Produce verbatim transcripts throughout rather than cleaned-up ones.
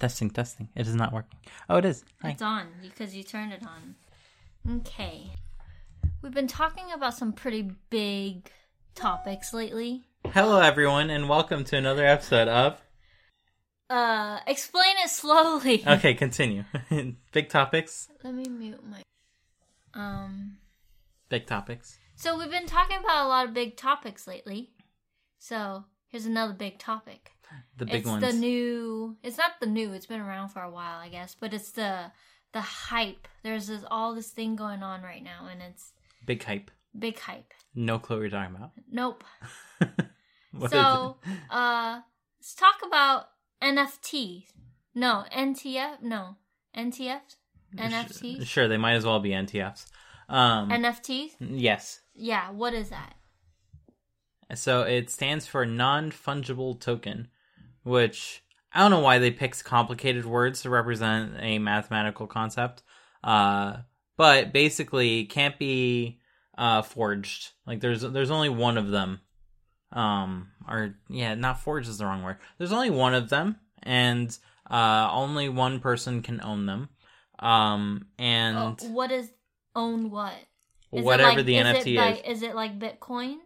testing, testing. It is not working. Oh, it is. Hi. It's on because you turned it on. Okay. We've been talking about some pretty big topics lately. Hello, everyone, and welcome to another episode of... Uh, Explain It Slowly. Okay, continue. Big topics. Let me mute my... Um... Big topics. So we've been talking about a lot of big topics lately. So here's another big topic. The big it's ones. It's the new... It's not the new. It's been around for a while, I guess. But it's the the hype. There's this, all this thing going on right now, and it's... Big hype. Big hype. No clue what you're talking about. Nope. So, uh, let's talk about N F T. No, N T F? No. N T F? N F T? Sure, they might as well be N T Fs. Um, N F Ts? Yes. Yeah, what is that? So it stands for non-fungible token, which I don't know why they picked complicated words to represent a mathematical concept. Uh, but basically, it can't be uh, forged. Like there's there's only one of them. Um, or yeah, not forged is the wrong word. There's only one of them, and uh, only one person can own them. Um, and oh, what is own what? Is whatever like, the is N F T by, is. Is it like Bitcoin?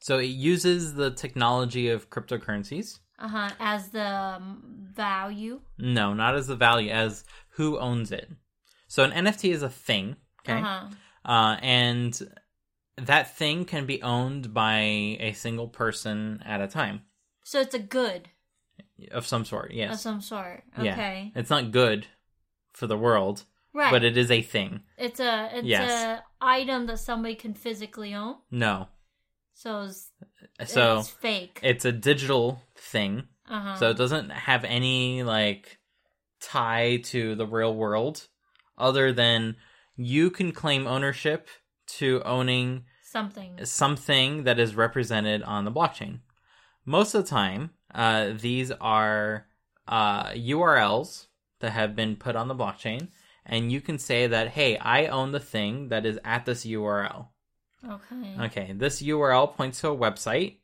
So it uses the technology of cryptocurrencies. Uh-huh. As the um, value? No, not as the value, as who owns it. So an N F T is a thing, okay? Uh-huh. Uh, and that thing can be owned by a single person at a time. So it's a good? Of some sort, yes. Of some sort, okay. Yeah. It's not good for the world, right? But it is a thing. It's a it's yes. a item that somebody can physically own? No. So it's, so it's fake. It's a digital thing. Uh-huh. So it doesn't have any like tie to the real world other than you can claim ownership to owning something something that is represented on the blockchain. Most of the time, uh, these are uh, U R Ls that have been put on the blockchain, and you can say that, hey, I own the thing that is at this U R L. Okay. Okay. This U R L points to a website,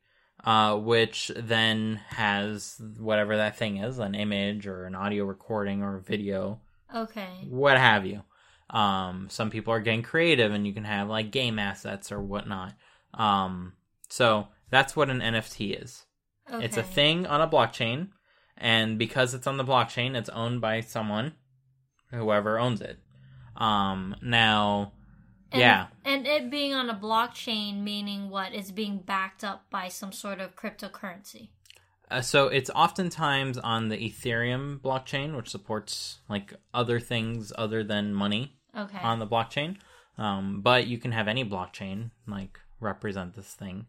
uh, which then has whatever that thing is, an image or an audio recording or a video. Okay. What have you. Um, some people are getting creative and you can have like game assets or whatnot. Um, so that's what an N F T is. Okay. It's a thing on a blockchain, and because it's on the blockchain, it's owned by someone, whoever owns it. Um, now... And, yeah. And it being on a blockchain, meaning what? It's being backed up by some sort of cryptocurrency. Uh, so it's oftentimes on the Ethereum blockchain, which supports like other things other than money okay. on the blockchain. Um, but you can have any blockchain like represent this thing.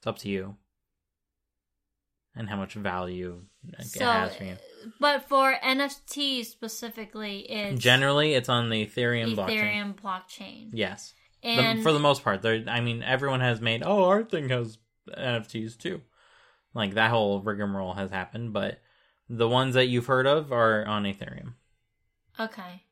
It's up to you. And how much value it so, has for you. But for N F T specifically, it's... Generally, it's on the Ethereum, Ethereum blockchain. Ethereum blockchain. Yes. And the, for the most part. I mean, everyone has made, oh, our thing has N F Ts too. Like, that whole rigmarole has happened. But the ones that you've heard of are on Ethereum. Okay.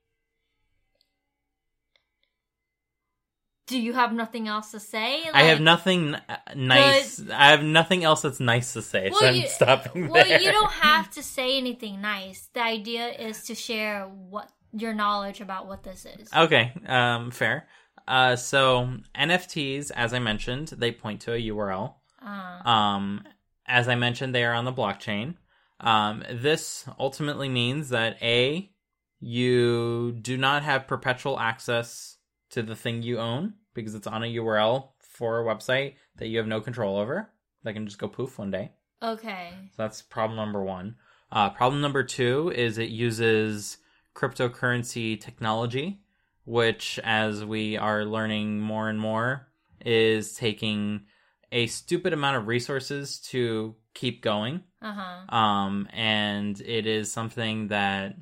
Do you have nothing else to say? Like, I have nothing nice. Good. I have nothing else that's nice to say, well, so I'm you, stopping there. Well, you don't have to say anything nice. The idea is to share what your knowledge about what this is. Okay, um, fair. Uh, so N F Ts, as I mentioned, they point to a U R L. Uh-huh. Um, as I mentioned, they are on the blockchain. Um, this ultimately means that A, you do not have perpetual access to the thing you own, because it's on a U R L for a website that you have no control over. That can just go poof one day. Okay. So that's problem number one. Uh, problem number two is it uses cryptocurrency technology, which, as we are learning more and more, is taking a stupid amount of resources to keep going. Uh-huh. Um, and it is something that...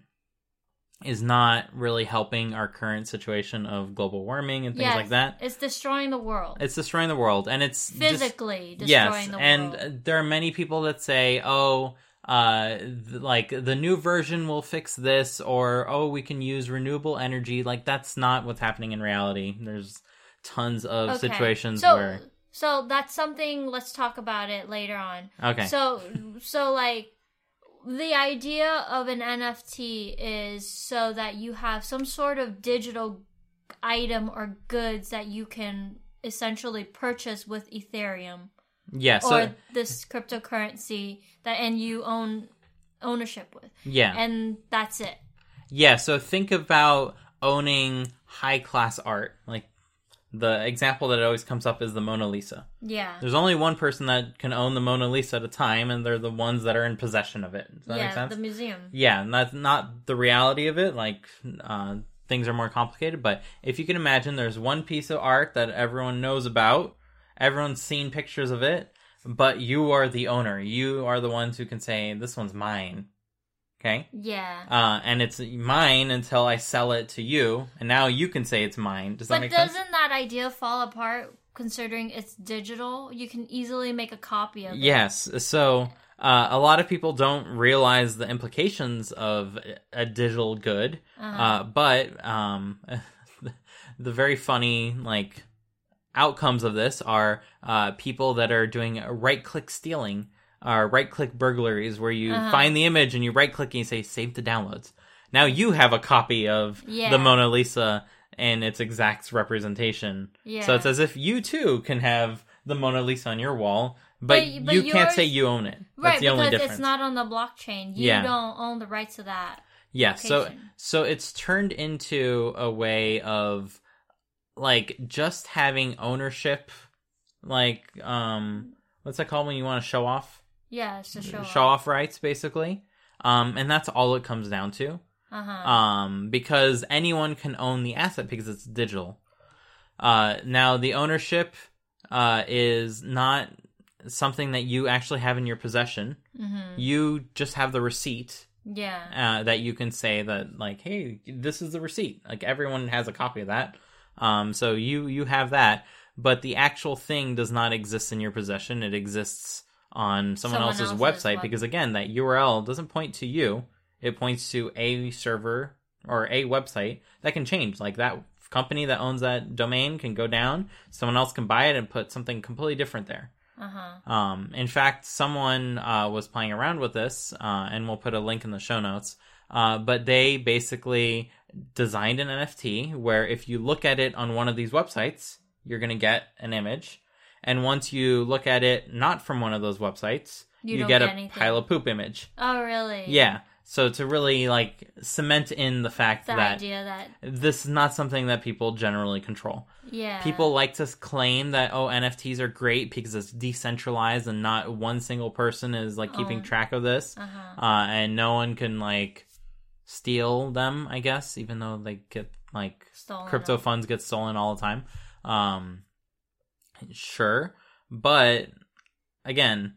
is not really helping our current situation of global warming and things yes, like that. It's destroying the world. It's destroying the world. And it's physically just, destroying yes, the world. And there are many people that say, oh, uh, th- like the new version will fix this, or, oh, we can use renewable energy. Like, that's not what's happening in reality. There's tons of okay. situations so, where. So that's something, let's talk about it later on. Okay. So, so like, the idea of an N F T is so that you have some sort of digital item or goods that you can essentially purchase with Ethereum. Yeah, so or this cryptocurrency that and you own ownership with. Yeah. And that's it. Yeah, so think about owning high-class art. Like, the example that always comes up is the Mona Lisa. Yeah. There's only one person that can own the Mona Lisa at a time, and they're the ones that are in possession of it. Does that yeah, make sense? Yeah, the museum. Yeah, and that's not the reality of it. Like, uh, things are more complicated, but if you can imagine, there's one piece of art that everyone knows about, everyone's seen pictures of it, but you are the owner. You are the ones who can say, this one's mine. Okay? Yeah. Uh, and it's mine until I sell it to you, and now you can say it's mine. Does that but make sense? But doesn't that idea fall apart considering it's digital? You can easily make a copy of it. Yes. So uh, a lot of people don't realize the implications of a digital good, uh-huh. uh, but um, the very funny, like, outcomes of this are uh, people that are doing right-click stealing. Uh, right-click burglaries, where you uh-huh. find the image and you right-click and you say, save to downloads. Now you have a copy of yeah. the Mona Lisa and its exact representation. Yeah. So it's as if you, too, can have the Mona Lisa on your wall, but, but, but you yours... can't say you own it. Right, That's the only difference. It's not on the blockchain. You yeah. don't own the rights to that. Yeah, location. so so it's turned into a way of, like, just having ownership, like, um, what's that called when you want to show off? Yeah, it's just show, show off rights, basically. Um, and that's all it comes down to. Uh-huh. Um, because anyone can own the asset because it's digital. Uh, now, the ownership uh, is not something that you actually have in your possession. Mm-hmm. You just have the receipt. Yeah. Uh, that you can say that, like, hey, this is the receipt. Like, everyone has a copy of that. Um, so you, you have that. But the actual thing does not exist in your possession. It exists on someone, someone else's, else's website, web- because again, that U R L doesn't point to you. It points to a server or a website that can change. Like, that company that owns that domain can go down. Someone else can buy it and put something completely different there. Uh-huh. Um, in fact, someone uh, was playing around with this, uh, and we'll put a link in the show notes. Uh, but they basically designed an N F T where if you look at it on one of these websites, you're going to get an image. And once you look at it not from one of those websites, you, you get, get a anything. pile of poop image. Oh, really? Yeah. So to really, like, cement in the fact the that, idea that this is not something that people generally control. Yeah. People like to claim that, oh, N F Ts are great because it's decentralized and not one single person is, like, keeping oh. track of this. Uh-huh. Uh, and no one can, like, steal them, I guess, even though they get, like, stolen crypto up. funds get stolen all the time. Um Sure, but again,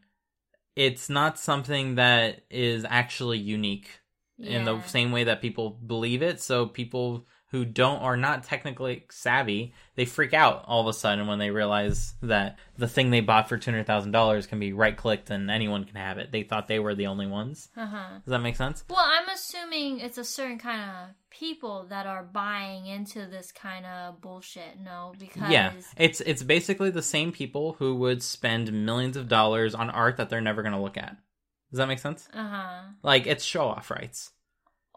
it's not something that is actually unique yeah. in the same way that people believe it. So people who don't are not technically savvy, they freak out all of a sudden when they realize that the thing they bought for two hundred thousand dollars can be right-clicked and anyone can have it. They thought they were the only ones. Uh-huh. Does that make sense? Well, I'm assuming it's a certain kind of people that are buying into this kind of bullshit, no? Because yeah, it's, it's basically the same people who would spend millions of dollars on art that they're never going to look at. Does that make sense? Uh-huh. Like, it's show-off rights.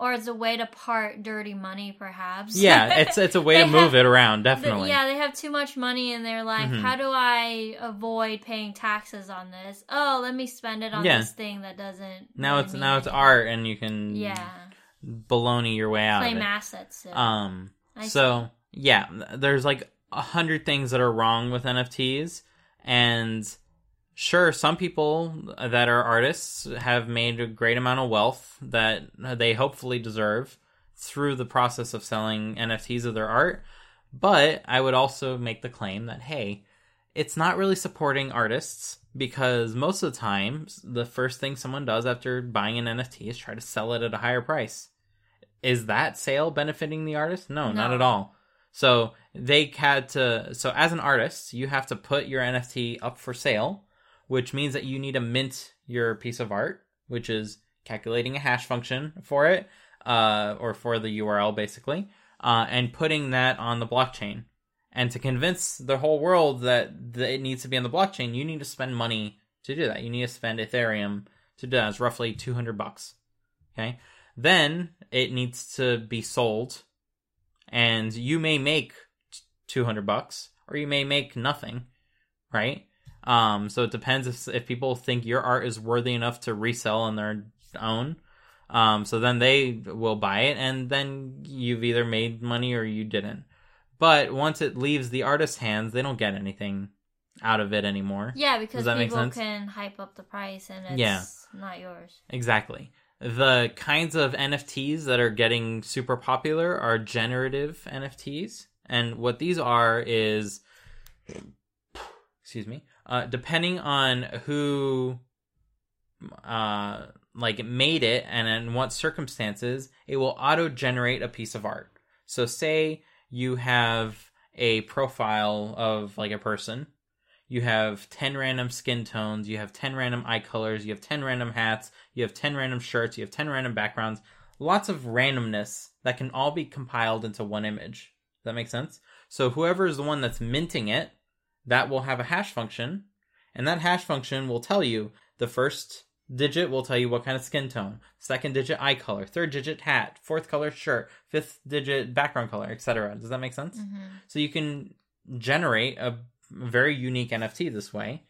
Or it's a way to part dirty money, perhaps. Yeah, it's it's a way to move have, it around, definitely. The, yeah, they have too much money, and they're like, mm-hmm. how do I avoid paying taxes on this? Oh, let me spend it on yeah. this thing that doesn't... Now it's now anything. It's art, and you can yeah. baloney your way out Claim of it. assets. So, um, so yeah, there's like a hundred things that are wrong with N F Ts, and... Sure, some people that are artists have made a great amount of wealth that they hopefully deserve through the process of selling N F Ts of their art, but I would also make the claim that, hey, it's not really supporting artists because most of the time, the first thing someone does after buying an N F T is try to sell it at a higher price. Is that sale benefiting the artist? No, no. not at all. So they had to, so as an artist, you have to put your N F T up for sale, which means that you need to mint your piece of art, which is calculating a hash function for it, uh, or for the U R L, basically, uh, and putting that on the blockchain. And to convince the whole world that, that it needs to be on the blockchain, you need to spend money to do that. You need to spend Ethereum to do that is roughly two hundred bucks. Okay. Then it needs to be sold, and you may make two hundred bucks or you may make nothing, right? Um, so it depends if, if people think your art is worthy enough to resell on their own. Um, so then they will buy it, and then you've either made money or you didn't. But once it leaves the artist's hands, they don't get anything out of it anymore. Yeah, because people can hype up the price, and it's yeah. not yours. Exactly. The kinds of N F Ts that are getting super popular are generative N F Ts. And what these are is, excuse me, uh, depending on who uh, like made it and in what circumstances, it will auto-generate a piece of art. So say you have a profile of like a person. You have ten random skin tones. You have ten random eye colors. You have ten random hats. You have ten random shirts. You have ten random backgrounds. Lots of randomness that can all be compiled into one image. Does that make sense? So whoever is the one that's minting it, that will have a hash function. And that hash function will tell you, the first digit will tell you what kind of skin tone. Second digit eye color. Third digit hat. Fourth color shirt. Fifth digit background color, et cetera. Does that make sense? Mm-hmm. So you can generate a very unique N F T this way,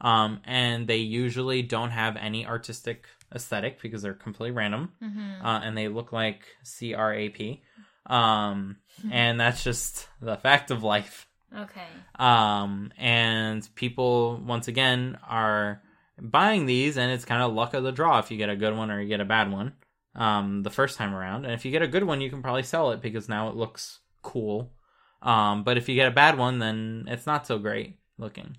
um, and they usually don't have any artistic aesthetic because they're completely random, mm-hmm. uh, and they look like C R A P, um, and that's just the fact of life. Okay. Um, and people, once again, are buying these, and it's kind of luck of the draw if you get a good one or you get a bad one um, the first time around, and if you get a good one, you can probably sell it because now it looks cool. Um, but if you get a bad one, then it's not so great looking.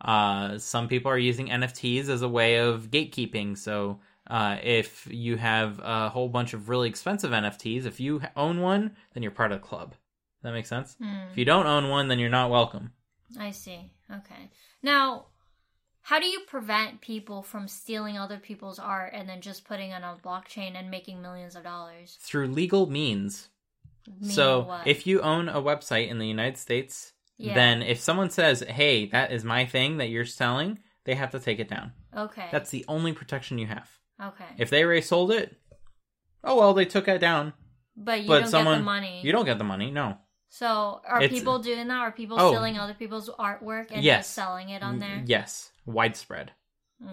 Uh, some people are using N F Ts as a way of gatekeeping. So uh, if you have a whole bunch of really expensive N F Ts, if you own one, then you're part of the club. Does that make sense? Mm. If you don't own one, then you're not welcome. I see. Okay. Now, how do you prevent people from stealing other people's art and then just putting it on a blockchain and making millions of dollars? Through legal means. Mean so what? If you own a website in the United States, yeah. then if someone says, hey, that is my thing that you're selling, they have to take it down. Okay. That's the only protection you have. Okay. If they already sold it, oh, well, they took it down. But you but don't someone, get the money. You don't get the money, no. So are it's, people doing that? Are people oh, stealing other people's artwork and yes. just selling it on there? Yes. Widespread.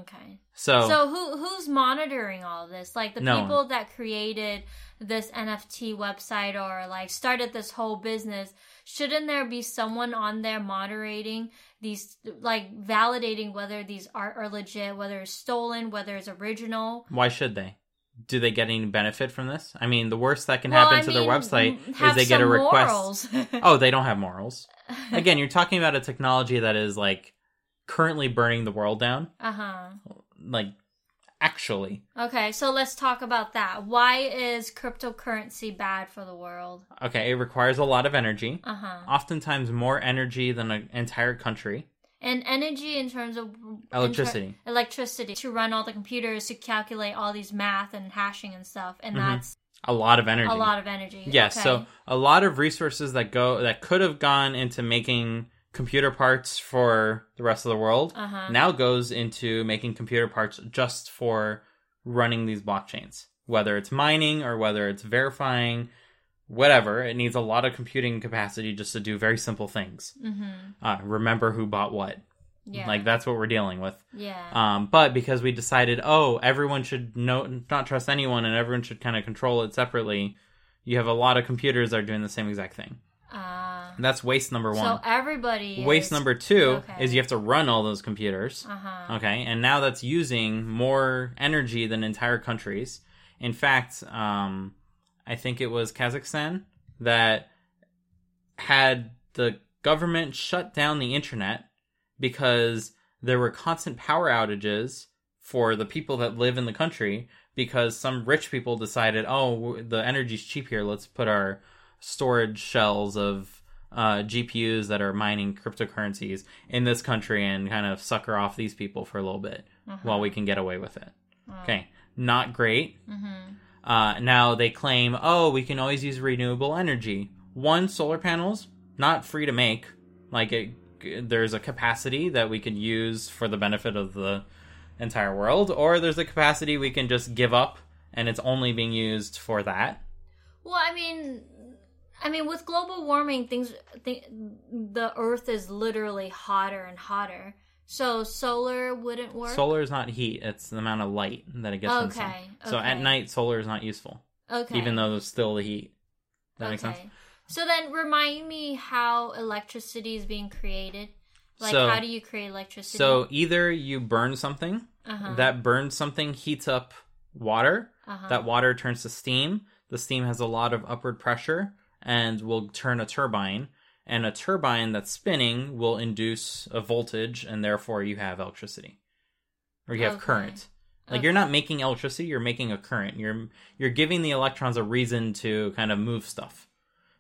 Okay. So So who who's monitoring all this? Like the no. people that created this N F T website or like started this whole business, shouldn't there be someone on there moderating these, like validating whether these art are legit, whether it's stolen, whether it's original? Why should they? Do they get any benefit from this? I mean, the worst that can well, happen I to mean, their website is they get a request. Oh, they don't have morals. Again, you're talking about a technology that is like currently burning the world down. Uh-huh. Like, actually. Okay, so let's talk about that. Why is cryptocurrency bad for the world? Okay, it requires a lot of energy. Uh-huh. Oftentimes more energy than an entire country. And energy in terms of... Electricity. Inter- electricity. To run all the computers, to calculate all these math and hashing and stuff. And mm-hmm. that's... A lot of energy. A lot of energy. Yes, okay. So a lot of resources that go that could have gone into making... computer parts for the rest of the world uh-huh. now goes into making computer parts just for running these blockchains. Whether it's mining or whether it's verifying, whatever, it needs a lot of computing capacity just to do very simple things. Mm-hmm. Uh, remember who bought what. Yeah. Like, that's what we're dealing with. Yeah. Um, but because we decided, oh, everyone should no- not trust anyone and everyone should kind of control it separately, you have a lot of computers that are doing the same exact thing. Uh, that's waste number one. So everybody Waste is, number two okay. is you have to run all those computers. Uh-huh. Okay, and now that's using more energy than entire countries. In fact, um, I think it was Kazakhstan that had the government shut down the internet because there were constant power outages for the people that live in the country because some rich people decided, oh, the energy's cheap here, let's put our... storage shells of uh, G P Us that are mining cryptocurrencies in this country and kind of sucker off these people for a little bit uh-huh. while we can get away with it. Uh-huh. Okay, not great. Mm-hmm. Uh, now they claim, oh, we can always use renewable energy. One, solar panels, not free to make. Like it, there's a capacity that we could use for the benefit of the entire world, or there's a capacity we can just give up and it's only being used for that. Well, I mean, I mean, with global warming, things th- the Earth is literally hotter and hotter. So solar wouldn't work? Solar is not heat. It's the amount of light that it gets okay, from the sun. So okay. At night, solar is not useful. Okay. Even though it's still the heat. That okay. Makes sense? So then remind me how electricity is being created. Like, so, how do you create electricity? So either you burn something. Uh-huh. That burns something heats up water. Uh-huh. That water turns to steam. The steam has a lot of upward pressure and will turn a turbine. And a turbine that's spinning will induce a voltage, and therefore you have electricity. Or you have okay. current. Like, okay. You're not making electricity, you're making a current. You're you're giving the electrons a reason to kind of move stuff.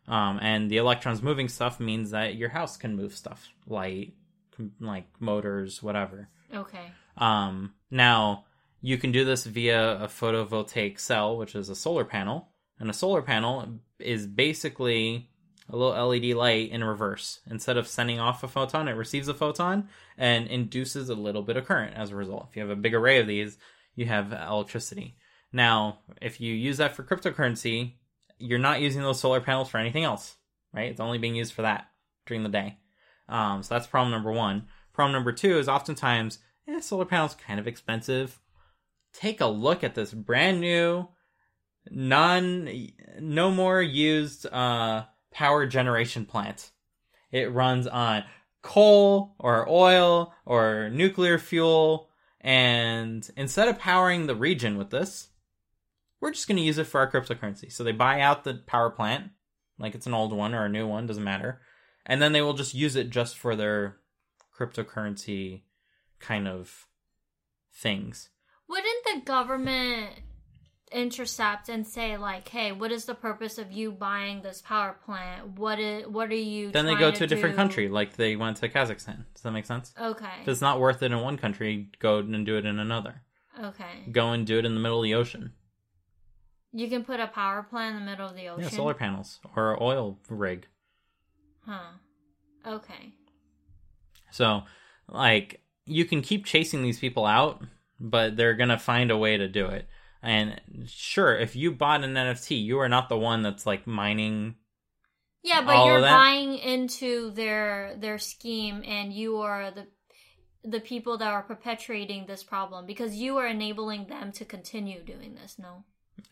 Um, and the electrons moving stuff means that your house can move stuff. Light, com- like motors, whatever. Okay. Um, now, you can do this via a photovoltaic cell, which is a solar panel. And a solar panel is basically a little L E D light in reverse. Instead of sending off a photon, it receives a photon and induces a little bit of current as a result. If you have a big array of these, you have electricity. Now, if you use that for cryptocurrency, you're not using those solar panels for anything else, right? It's only being used for that during the day. Um, so that's problem number one. Problem number two is oftentimes, eh, solar panels are kind of expensive. Take a look at this brand new, non, no more used, uh, power generation plant. It runs on coal or oil or nuclear fuel, and instead of powering the region with this, we're just going to use it for our cryptocurrency. So they buy out the power plant, like it's an old one or a new one, doesn't matter, and then they will just use it just for their cryptocurrency kind of things. Wouldn't the government intercept and say, like, hey, what is the purpose of you buying this power plant? What is, what are you then trying they go to, to a different do? Country, like they went to Kazakhstan. Does that make sense? Okay. If it's not worth it in one country, go and do it in another. Okay. Go and do it in the middle of the ocean. You can put a power plant in the middle of the ocean? Yeah, solar panels or oil rig. Huh. Okay. So, like, you can keep chasing these people out, but they're going to find a way to do it. And sure, if you bought an N F T, you are not the one that's, like, mining. Yeah, but all you're of that. Buying into their their scheme, and you are the the people that are perpetuating this problem because you are enabling them to continue doing this. No.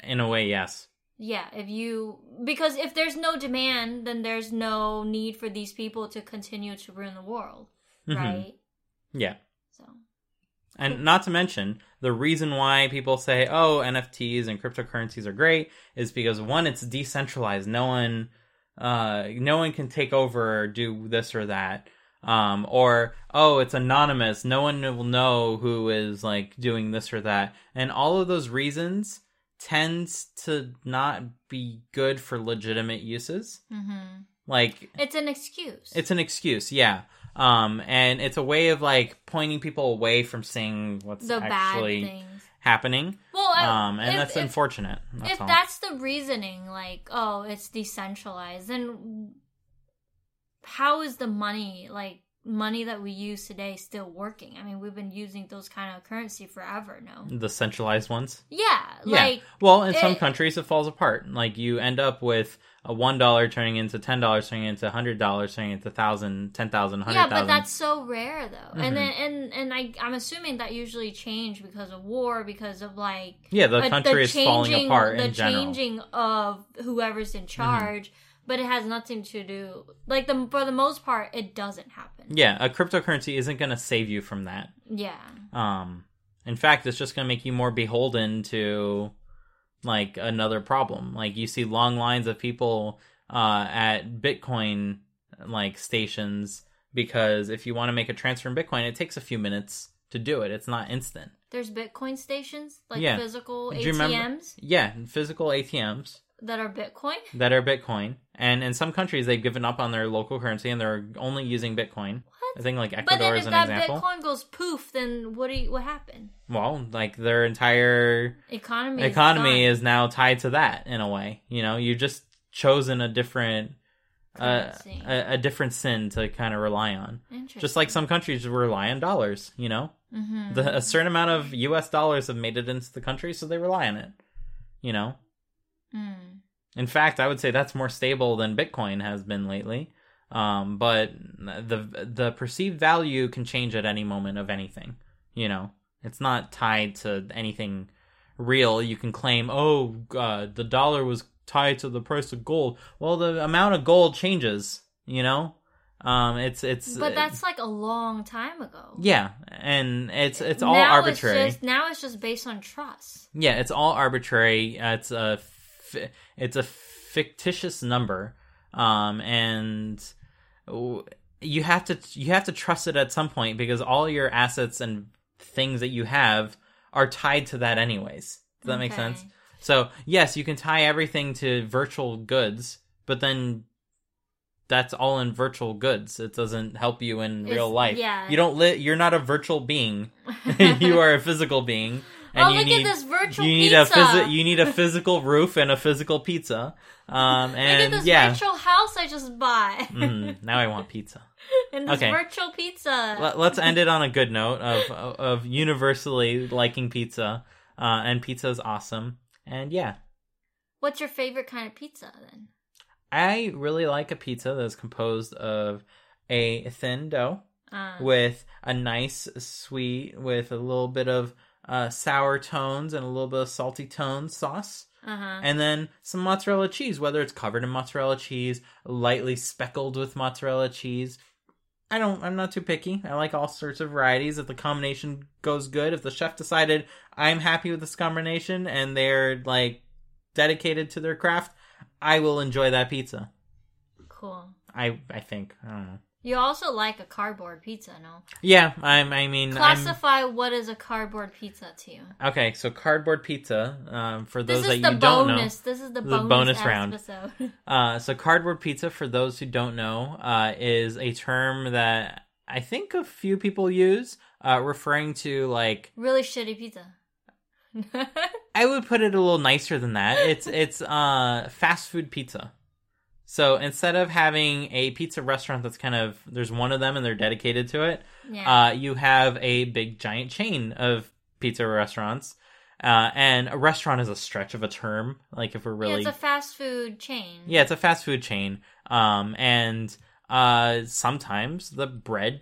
In a way, yes. Yeah, if you because if there's no demand, then there's no need for these people to continue to ruin the world, mm-hmm. right? Yeah. So. And not to mention, the reason why people say, oh, N F Ts and cryptocurrencies are great is because, one, it's decentralized. No one uh, no one can take over or do this or that. Um, or, oh, it's anonymous. No one will know who is, like, doing this or that. And all of those reasons tends to not be good for legitimate uses. Mm-hmm. Like, it's an excuse. It's an excuse, yeah. Um, and it's a way of, like, pointing people away from seeing what's the actually happening. Well, I, um, and if, that's if, unfortunate. That's if all. That's the reasoning, like, oh, it's decentralized, then how is the money, like, money that we use today still working? I mean, we've been using those kind of currency forever now. The centralized ones? Yeah. yeah. Like, well, in it, some countries, it falls apart. Like, you end up with a one dollar turning into ten dollars, turning into one hundred dollars, turning into one thousand dollars, ten thousand dollars, one hundred thousand dollars. Yeah, but that's so rare, though. Mm-hmm. And then, and, and I, I'm assuming that usually change because of war, because of, like... Yeah, the a, country the is changing, falling apart in general. The changing of whoever's in charge, mm-hmm. but it has nothing to do... Like, the for the most part, it doesn't happen. Yeah, a cryptocurrency isn't going to save you from that. Yeah. Um. In fact, it's just going to make you more beholden to... like another problem. Like, you see long lines of people uh at Bitcoin, like, stations, because if you want to make a transfer in Bitcoin, it takes a few minutes to do it. It's not instant. There's Bitcoin stations, like, yeah. physical do A T Ms, yeah, physical A T Ms that are Bitcoin that are Bitcoin. And in some countries, they've given up on their local currency and they're only using Bitcoin. I think, like, Ecuador is an example. But then if that Bitcoin goes poof, then what do you, what happened? Well, like, their entire economy economy is, is now tied to that in a way. You know, you've just chosen a different a, a, a different sin to kind of rely on. Just like some countries rely on dollars, you know? Mm-hmm. The, a certain amount of U S dollars have made it into the country, so they rely on it, you know? Mm. In fact, I would say that's more stable than Bitcoin has been lately. Um, but the the perceived value can change at any moment of anything, you know? It's not tied to anything real. You can claim, oh, uh, the dollar was tied to the price of gold. Well, the amount of gold changes, you know? Um, it's, it's, but that's like a long time ago. Yeah. And it's, it's all now arbitrary. It's just, now it's just based on trust. Yeah. It's all arbitrary. It's a, it's a fictitious number. Um, and you have to, you have to trust it at some point because all your assets and things that you have are tied to that anyways. Does that okay. make sense? So yes, you can tie everything to virtual goods, but then that's all in virtual goods. It doesn't help you in it's, real life. Yeah. You don't li- you're not a virtual being. You are a physical being. And oh, you look need, at this virtual you need pizza. A phys- you need a physical roof and a physical pizza. Um, and, look at this yeah. virtual house I just bought. mm, now I want pizza. And this okay. virtual pizza. Let, let's end it on a good note of, of, of universally liking pizza. Uh, and pizza is awesome. And yeah. What's your favorite kind of pizza then? I really like a pizza that's composed of a thin dough uh. with a nice sweet, with a little bit of uh, sour tones and a little bit of salty tone sauce. Uh-huh. And then some mozzarella cheese, whether it's covered in mozzarella cheese, lightly speckled with mozzarella cheese. I don't, I'm not too picky. I like all sorts of varieties. If the combination goes good, if the chef decided I'm happy with this combination and they're like dedicated to their craft, I will enjoy that pizza. Cool. I I think. I don't know. You also like a cardboard pizza, no? Yeah, I I mean... Classify I'm... what is a cardboard pizza to you. Okay, so cardboard pizza, um, for those that you don't bonus. know... This is the bonus. This is the bonus round. Episode. uh, so cardboard pizza, for those who don't know, uh, is a term that I think a few people use, uh, referring to like... really shitty pizza. I would put it a little nicer than that. It's it's uh fast food pizza. So instead of having a pizza restaurant that's kind of, there's one of them and they're dedicated to it, yeah. uh, you have a big giant chain of pizza restaurants. Uh, and a restaurant is a stretch of a term. Like if we're really... Yeah, it's a fast food chain. Yeah, it's a fast food chain. Um, and uh, sometimes the bread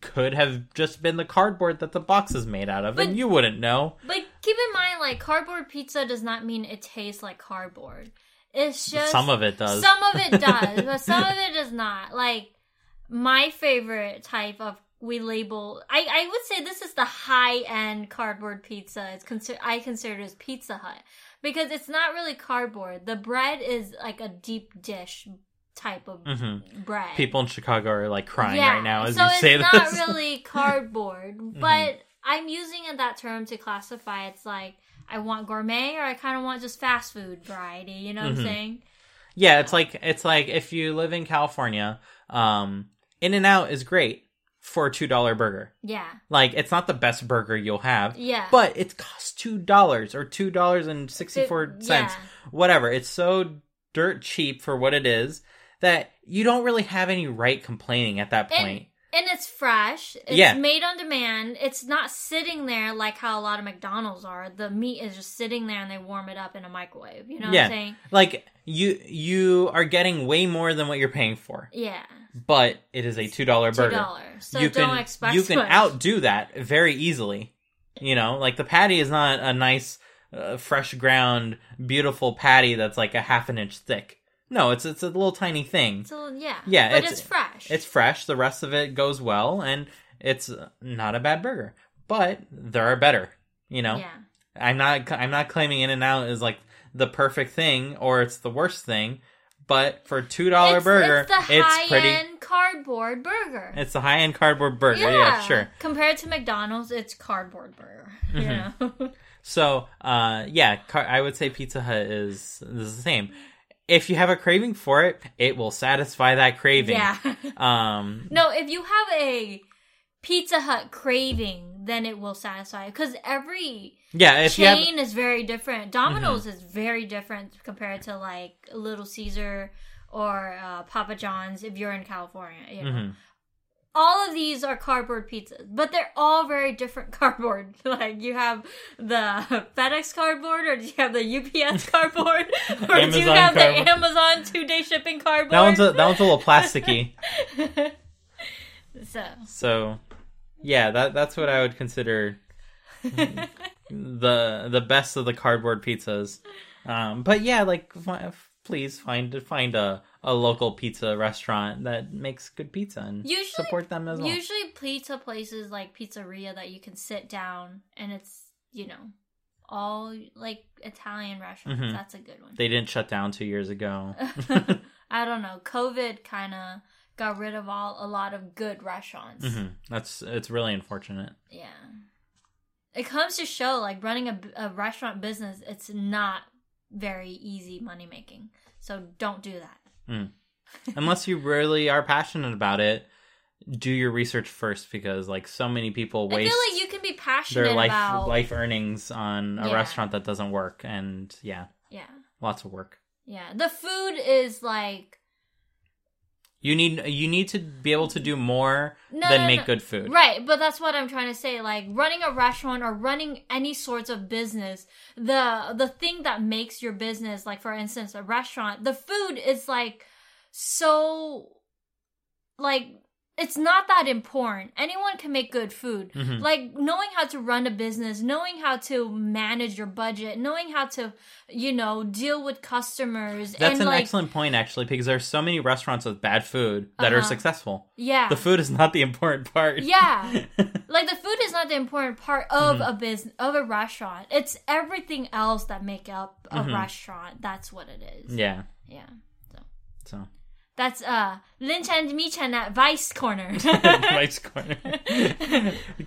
could have just been the cardboard that the box is made out of, but, and you wouldn't know. But keep in mind, like, cardboard pizza does not mean it tastes like cardboard. It's just... Some of it does. Some of it does, but some of it does not. Like, my favorite type of, we label... I, I would say this is the high-end cardboard pizza. It's consider, I consider it as Pizza Hut. Because it's not really cardboard. The bread is, like, a deep dish type of mm-hmm. bread. People in Chicago are, like, crying yeah. right now as so you say this. So it's not really cardboard, but... Mm-hmm. I'm using that term to classify. It's like, I want gourmet or I kind of want just fast food variety. You know what mm-hmm. I'm saying? Yeah, it's like it's like if you live in California, um, In-N-Out is great for a two dollar burger. Yeah. Like, it's not the best burger you'll have. Yeah. But it costs two dollars or two dollars and sixty-four cents, it, yeah. whatever. It's so dirt cheap for what it is that you don't really have any right complaining at that point. It- And it's fresh. It's yeah. made on demand. It's not sitting there like how a lot of McDonald's are. The meat is just sitting there and they warm it up in a microwave. You know what yeah. I'm saying? Like, you you are getting way more than what you're paying for. Yeah. But it is a two dollar burger. two dollars. So you don't can, expect You can much. outdo that very easily. You know? Like, the patty is not a nice, uh, fresh ground, beautiful patty that's like a half an inch thick. No, it's it's a little tiny thing. It's a little, yeah. yeah, but it's, it's fresh. It's fresh. The rest of it goes well, and it's not a bad burger. But there are better, you know? Yeah. I'm not I'm not claiming In-N-Out is, like, the perfect thing or it's the worst thing, but for a two dollar it's, burger, it's, the it's pretty... It's the high-end cardboard burger. It's the high-end cardboard burger, yeah. yeah, sure. Compared to McDonald's, it's cardboard burger, mm-hmm. you know? So, uh, yeah, car- I would say Pizza Hut is, is the same. If you have a craving for it, it will satisfy that craving. Yeah. Um, no, if you have a Pizza Hut craving, then it will satisfy it. Because every yeah, if chain you have... is very different. Domino's mm-hmm. is very different compared to, like, Little Caesar or uh, Papa John's if you're in California. You know? Mm-hmm. All of these are cardboard pizzas, but they're all very different cardboard. Like, you have the FedEx cardboard, or do you have the U P S cardboard, or Amazon do you have cardboard. The Amazon two-day shipping cardboard? That one's a, that one's a little plasticky. so, so, yeah, that that's what I would consider the the best of the cardboard pizzas. Um, but yeah, like, f- please find find a. a local pizza restaurant that makes good pizza and usually, support them as well. Usually pizza places like pizzeria that you can sit down and it's, you know, all like Italian restaurants. Mm-hmm. That's a good one. They didn't shut down two years ago. I don't know. COVID kind of got rid of all a lot of good restaurants. Mm-hmm. That's, it's really unfortunate. Yeah. It comes to show like running a, a restaurant business, it's not very easy money making. So don't do that. Mm. Unless you really are passionate about it, do your research first, because like so many people waste I feel like you can be passionate their life, about life earnings on a yeah. restaurant that doesn't work, and yeah, yeah, lots of work. Yeah, the food is like you need you need to be able to do more no, than no, make no. good food, right? But that's what I'm trying to say. Like running a restaurant or running any sorts of business, the the thing that makes your business, like for instance, a restaurant, the food is like. So, like, it's not that important. Anyone can make good food. Mm-hmm. Like, knowing how to run a business, knowing how to manage your budget, knowing how to, you know, deal with customers. That's and, an like, excellent point, actually, because there are so many restaurants with bad food that uh-huh. are successful. Yeah. The food is not the important part. Yeah. Like, the food is not the important part of mm-hmm. a business, of a restaurant. It's everything else that make up a mm-hmm. restaurant. That's what it is. Yeah. Yeah. So. So. That's uh, Lynch and Michan at Vice Corner. Vice Corner.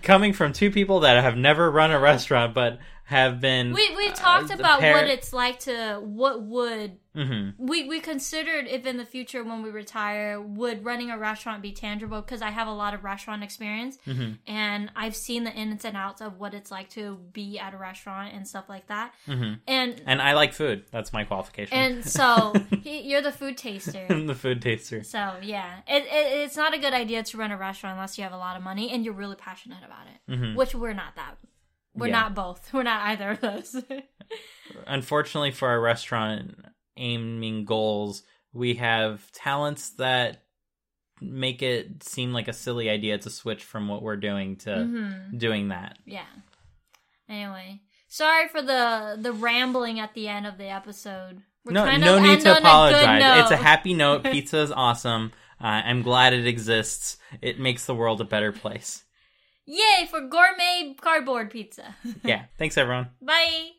Coming from two people that have never run a restaurant, but have been. We we talked uh, about par- what it's like to what would mm-hmm. we we considered if in the future when we retire would running a restaurant be tangible? Because I have a lot of restaurant experience, mm-hmm. and I've seen the ins and outs of what it's like to be at a restaurant and stuff like that. Mm-hmm. And and I like food. That's my qualification. And so he, you're the food taster. I'm the food taster. So yeah, it, it it's not a good idea to run a restaurant unless you have a lot of money and you're really passionate about it, mm-hmm. which we're not that. We're yeah. not both. We're not either of those. Unfortunately for our restaurant aiming goals, we have talents that make it seem like a silly idea to switch from what we're doing to mm-hmm. doing that. Yeah. Anyway, sorry for the, the rambling at the end of the episode. We're no, no to need to apologize. A it's a happy note. Pizza is awesome. Uh, I'm glad it exists. It makes the world a better place. Yay for gourmet cardboard pizza. Yeah. Thanks, everyone. Bye.